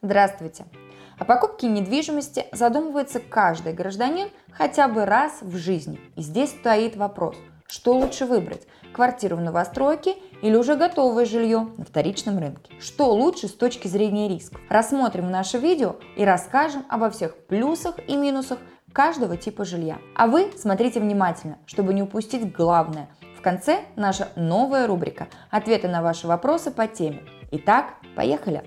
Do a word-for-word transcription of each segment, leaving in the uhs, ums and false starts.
Здравствуйте! О покупке недвижимости задумывается каждый гражданин хотя бы раз в жизни. И здесь стоит вопрос, что лучше выбрать – квартиру в новостройке или уже готовое жилье на вторичном рынке? Что лучше с точки зрения рисков? Рассмотрим наше видео и расскажем обо всех плюсах и минусах каждого типа жилья. А вы смотрите внимательно, чтобы не упустить главное. В конце наша новая рубрика «Ответы на ваши вопросы по теме». Итак, поехали!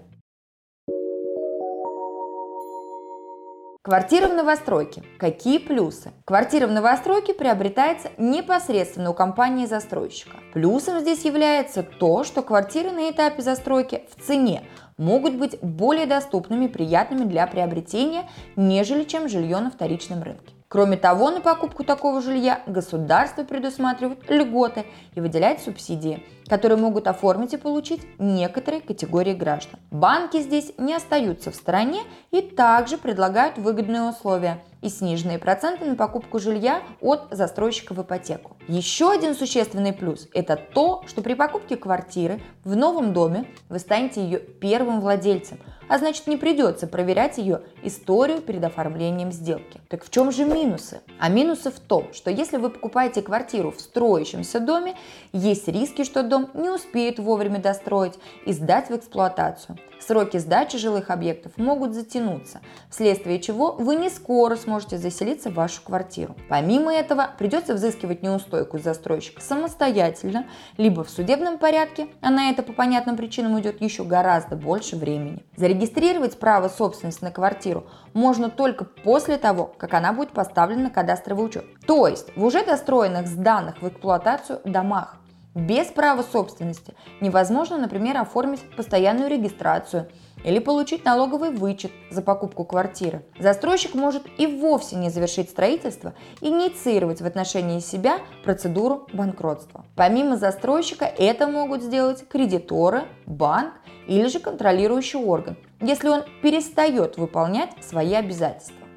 Квартира в новостройке. Какие плюсы? Квартира в новостройке приобретается непосредственно у компании-застройщика. Плюсом здесь является то, что квартиры на этапе застройки в цене могут быть более доступными и приятными для приобретения, нежели чем жилье на вторичном рынке. Кроме того, на покупку такого жилья государство предусматривает льготы и выделяет субсидии, которые могут оформить и получить некоторые категории граждан. Банки здесь не остаются в стороне и также предлагают выгодные условия и сниженные проценты на покупку жилья от застройщика в ипотеку. Еще один существенный плюс – это то, что при покупке квартиры в новом доме вы станете ее первым владельцем, а значит, не придется проверять ее историю перед оформлением сделки. Так в чем же минусы? А минусы в том, что если вы покупаете квартиру в строящемся доме, есть риски, что дом не успеет вовремя достроить и сдать в эксплуатацию. Сроки сдачи жилых объектов могут затянуться, вследствие чего вы не скоро сможете заселиться в вашу квартиру. Помимо этого, придется взыскивать неустойку с застройщика самостоятельно, либо в судебном порядке, а на это по понятным причинам уйдет еще гораздо больше времени. Регистрировать право собственности на квартиру можно только после того, как она будет поставлена на кадастровый учет, то есть в уже достроенных, сданных в эксплуатацию домах. Без права собственности невозможно, например, оформить постоянную регистрацию или получить налоговый вычет за покупку квартиры. Застройщик может и вовсе не завершить строительство и инициировать в отношении себя процедуру банкротства. Помимо застройщика это могут сделать кредиторы, банк или же контролирующий орган, если он перестает выполнять свои обязательства.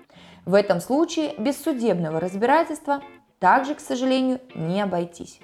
В этом случае без судебного разбирательства также, к сожалению, не обойтись.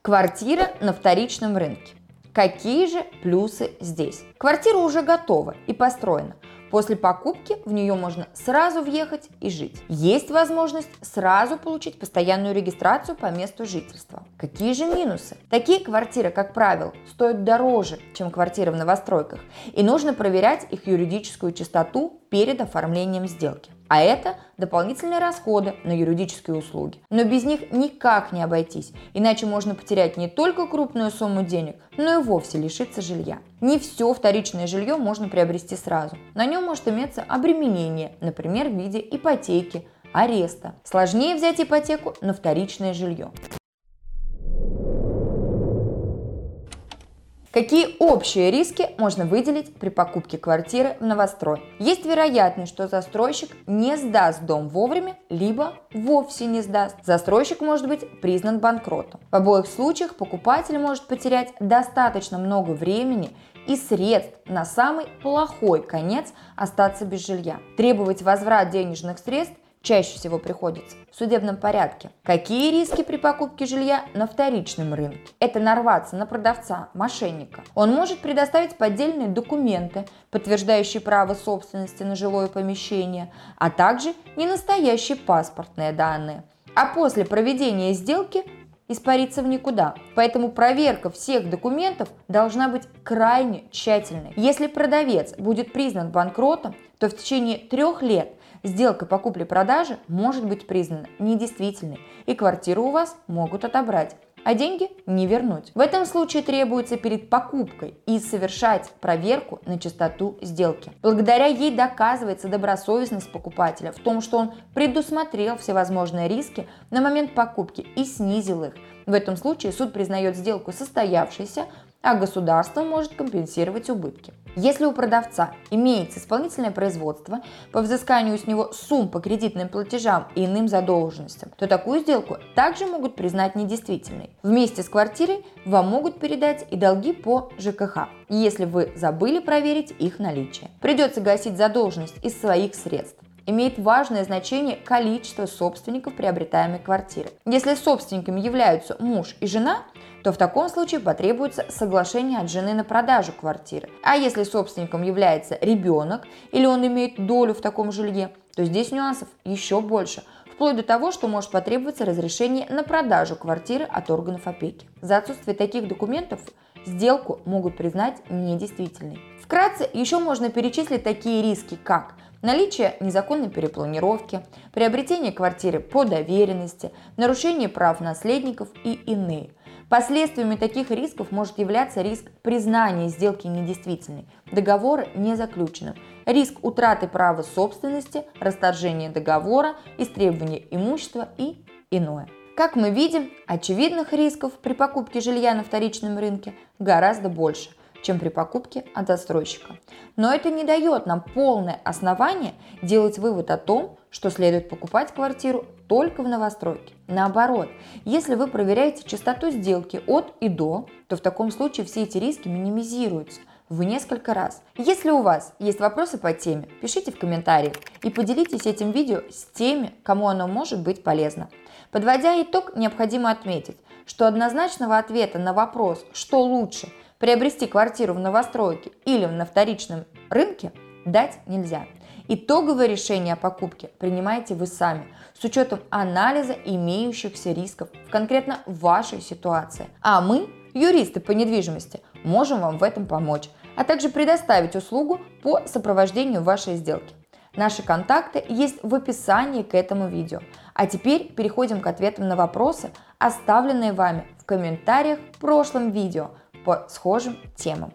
Квартира на вторичном рынке. Какие же плюсы здесь? Квартира уже готова и построена. После покупки в нее можно сразу въехать и жить. Есть возможность сразу получить постоянную регистрацию по месту жительства. Какие же минусы? Такие квартиры, как правило, стоят дороже, чем квартиры в новостройках, и нужно проверять их юридическую чистоту перед оформлением сделки. А это дополнительные расходы на юридические услуги. Но без них никак не обойтись, иначе можно потерять не только крупную сумму денег, но и вовсе лишиться жилья. Не все вторичное жилье можно приобрести сразу. На нем может иметься обременение, например, в виде ипотеки, ареста. Сложнее взять ипотеку на вторичное жилье. Какие общие риски можно выделить при покупке квартиры в новострой? Есть вероятность, что застройщик не сдаст дом вовремя, либо вовсе не сдаст. Застройщик может быть признан банкротом. В обоих случаях покупатель может потерять достаточно много времени и средств на самый плохой конец остаться без жилья. Требовать возврат денежных средств чаще всего приходится в судебном порядке. Какие риски при покупке жилья на вторичном рынке? Это нарваться на продавца, мошенника. Он может предоставить поддельные документы, подтверждающие право собственности на жилое помещение, а также ненастоящие паспортные данные. А после проведения сделки испариться в никуда. Поэтому проверка всех документов должна быть крайне тщательной. Если продавец будет признан банкротом, то в течение трех лет сделка по купле-продаже может быть признана недействительной, и квартиру у вас могут отобрать, а деньги не вернуть. В этом случае требуется перед покупкой и совершать проверку на чистоту сделки. Благодаря ей доказывается добросовестность покупателя в том, что он предусмотрел всевозможные риски на момент покупки и снизил их. В этом случае суд признает сделку состоявшейся, а государство может компенсировать убытки. Если у продавца имеется исполнительное производство по взысканию с него сумм по кредитным платежам и иным задолженностям, то такую сделку также могут признать недействительной. Вместе с квартирой вам могут передать и долги по ЖКХ, если вы забыли проверить их наличие. Придется гасить задолженность из своих средств. Имеет важное значение количество собственников приобретаемой квартиры. Если собственниками являются муж и жена, то в таком случае потребуется соглашение от жены на продажу квартиры. А если собственником является ребенок или он имеет долю в таком жилье, то здесь нюансов еще больше, вплоть до того, что может потребоваться разрешение на продажу квартиры от органов опеки. За отсутствие таких документов сделку могут признать недействительной. Вкратце еще можно перечислить такие риски, как наличие незаконной перепланировки, приобретение квартиры по доверенности, нарушение прав наследников и иные. Последствиями таких рисков может являться риск признания сделки недействительной, договора не заключенным, риск утраты права собственности, расторжение договора, истребование имущества и иное. Как мы видим, очевидных рисков при покупке жилья на вторичном рынке гораздо больше, чем при покупке от застройщика. Но это не дает нам полное основание делать вывод о том, что следует покупать квартиру только в новостройке. Наоборот, если вы проверяете частоту сделки от и до, то в таком случае все эти риски минимизируются в несколько раз. Если у вас есть вопросы по теме, пишите в комментариях и поделитесь этим видео с теми, кому оно может быть полезно. Подводя итог, необходимо отметить, что однозначного ответа на вопрос, что лучше, приобрести квартиру в новостройке или на вторичном рынке, дать нельзя. Итоговое решение о покупке принимаете вы сами, с учетом анализа имеющихся рисков в конкретно вашей ситуации. А мы, юристы по недвижимости, можем вам в этом помочь, а также предоставить услугу по сопровождению вашей сделки. Наши контакты есть в описании к этому видео. А теперь переходим к ответам на вопросы, оставленные вами в комментариях в прошлом видео по схожим темам.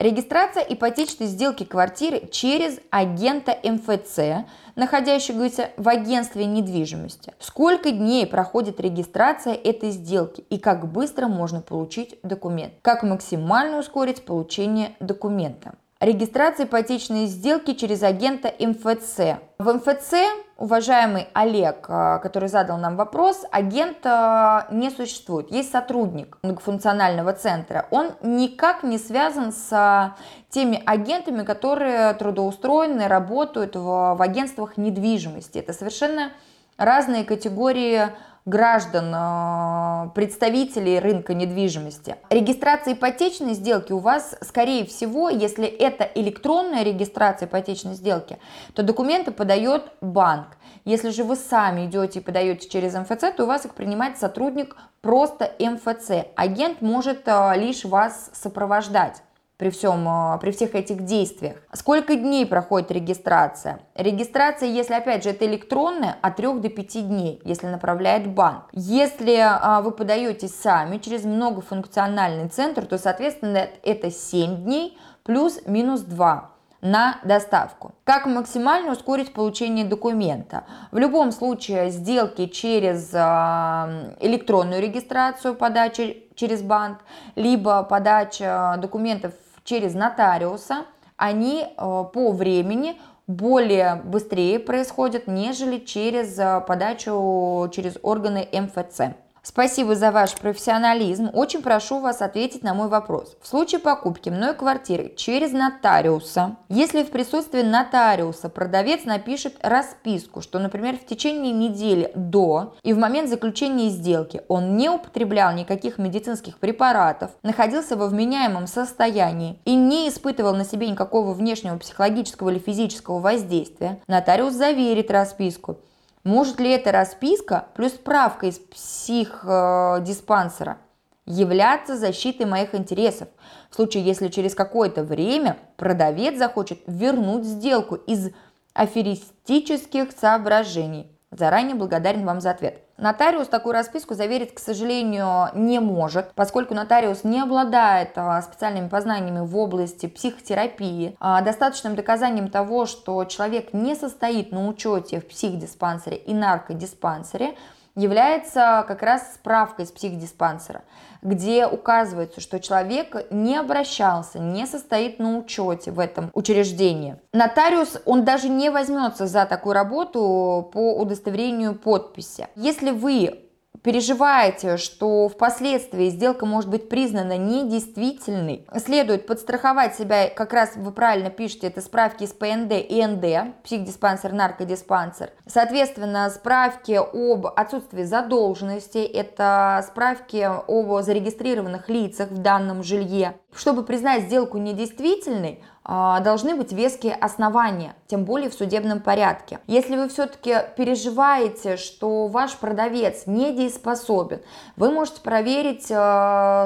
Регистрация ипотечной сделки квартиры через агента эм эф цэ, находящегося в агентстве недвижимости. Сколько дней проходит регистрация этой сделки и как быстро можно получить документ? Как максимально ускорить получение документа? Регистрация ипотечной сделки через агента эм эф цэ. В эм эф цэ, уважаемый Олег, который задал нам вопрос, агента не существует. Есть сотрудник многофункционального центра. Он никак не связан с теми агентами, которые трудоустроены, работают в, в агентствах недвижимости. Это совершенно разные категории граждан, представителей рынка недвижимости. Регистрация ипотечной сделки у вас, скорее всего, если это электронная регистрация ипотечной сделки, то документы подает банк. Если же вы сами идете и подаете через эм эф цэ, то у вас их принимает сотрудник просто эм эф цэ. Агент может лишь вас сопровождать при всем, при всех этих действиях. Сколько дней проходит регистрация? Регистрация, если, опять же, это электронная, от трёх до пяти дней, если направляет банк. Если а, вы подаете сами через многофункциональный центр, то, соответственно, это семь дней плюс-минус два на доставку. Как максимально ускорить получение документа? В любом случае, сделки через а, электронную регистрацию, подачи через банк, либо подача документов через нотариуса, они по времени более быстрее происходят, нежели через подачу через органы эм эф цэ. Спасибо за ваш профессионализм. Очень прошу вас ответить на мой вопрос. В случае покупки мной квартиры через нотариуса, если в присутствии нотариуса продавец напишет расписку, что, например, в течение недели до и в момент заключения сделки он не употреблял никаких медицинских препаратов, находился во вменяемом состоянии и не испытывал на себе никакого внешнего психологического или физического воздействия, нотариус заверит расписку. Может ли эта расписка плюс справка из психдиспансера являться защитой моих интересов в случае, если через какое-то время продавец захочет вернуть сделку из аферистических соображений? Заранее благодарен вам за ответ. Нотариус такую расписку заверить, к сожалению, не может, поскольку нотариус не обладает специальными познаниями в области психотерапии, достаточным доказанием того, что человек не состоит на учете в психдиспансере и наркодиспансере, является как раз справка из психдиспансера, где указывается, что человек не обращался, не состоит на учете в этом учреждении. Нотариус, он даже не возьмется за такую работу по удостоверению подписи. Если вы переживаете, что впоследствии сделка может быть признана недействительной, следует подстраховать себя, как раз вы правильно пишете, это справки из ПНД и НД, психдиспансер, наркодиспансер. Соответственно, справки об отсутствии задолженности, это справки о зарегистрированных лицах в данном жилье. Чтобы признать сделку недействительной, должны быть веские основания, тем более в судебном порядке. Если вы все-таки переживаете, что ваш продавец недееспособен, вы можете проверить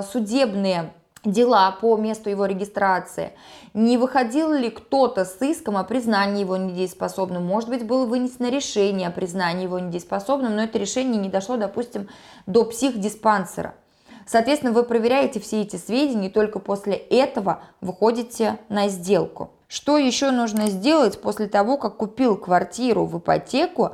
судебные дела по месту его регистрации. Не выходил ли кто-то с иском о признании его недееспособным? Может быть, было вынесено решение о признании его недееспособным, но это решение не дошло, допустим, до психдиспансера. Соответственно, вы проверяете все эти сведения, и только после этого выходите на сделку. Что еще нужно сделать после того, как купил квартиру в ипотеку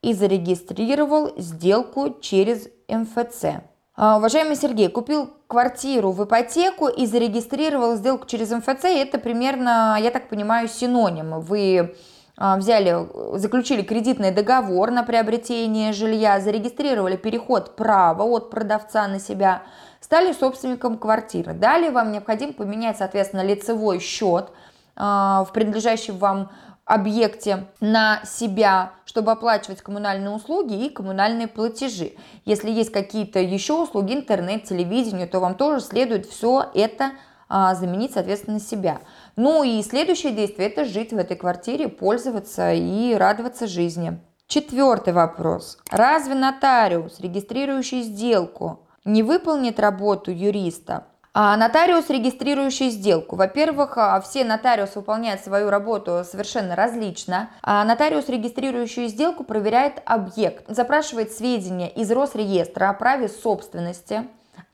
и зарегистрировал сделку через МФЦ? Уважаемый Сергей, купил квартиру в ипотеку и зарегистрировал сделку через МФЦ. Это примерно, я так понимаю, синонимы. Вы взяли, заключили кредитный договор на приобретение жилья, зарегистрировали переход права от продавца на себя, стали собственником квартиры. Далее вам необходимо поменять, соответственно, лицевой счет в принадлежащем вам объекте на себя, чтобы оплачивать коммунальные услуги и коммунальные платежи. Если есть какие-то еще услуги, интернет, телевидение, то вам тоже следует все это заменить, соответственно, себя. Ну и следующее действие – это жить в этой квартире, пользоваться и радоваться жизни. Четвертый вопрос. Разве нотариус, регистрирующий сделку, не выполнит работу юриста? А нотариус, регистрирующий сделку. Во-первых, все нотариусы выполняют свою работу совершенно различно. А нотариус, регистрирующий сделку, проверяет объект, запрашивает сведения из Росреестра о праве собственности,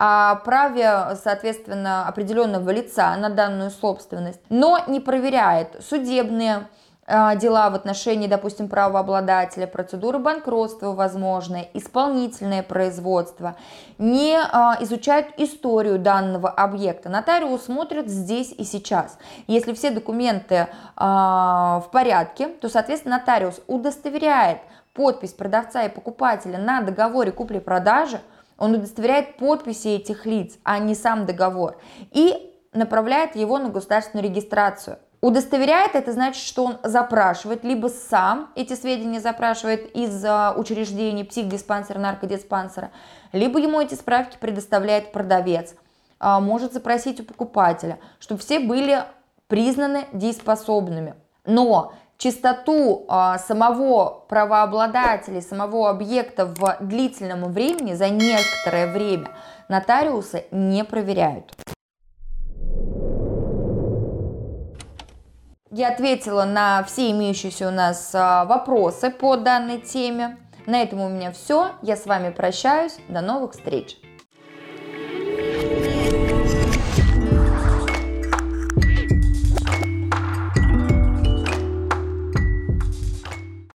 о праве, соответственно, определенного лица на данную собственность, но не проверяет судебные дела в отношении, допустим, правообладателя, процедуры банкротства возможные, исполнительное производство, не а, изучают историю данного объекта. Нотариус смотрит здесь и сейчас. Если все документы а, в порядке, то, соответственно, нотариус удостоверяет подпись продавца и покупателя на договоре купли-продажи, он удостоверяет подписи этих лиц, а не сам договор, и направляет его на государственную регистрацию. Удостоверяет — это значит, что он запрашивает, либо сам эти сведения запрашивает из учреждений психдиспансера, наркодиспансера, либо ему эти справки предоставляет продавец, может запросить у покупателя, чтобы все были признаны дееспособными. Но чистоту самого правообладателя, самого объекта в длительном времени, за некоторое время, нотариусы не проверяют. Я ответила на все имеющиеся у нас вопросы по данной теме. На этом у меня все. Я с вами прощаюсь. До новых встреч!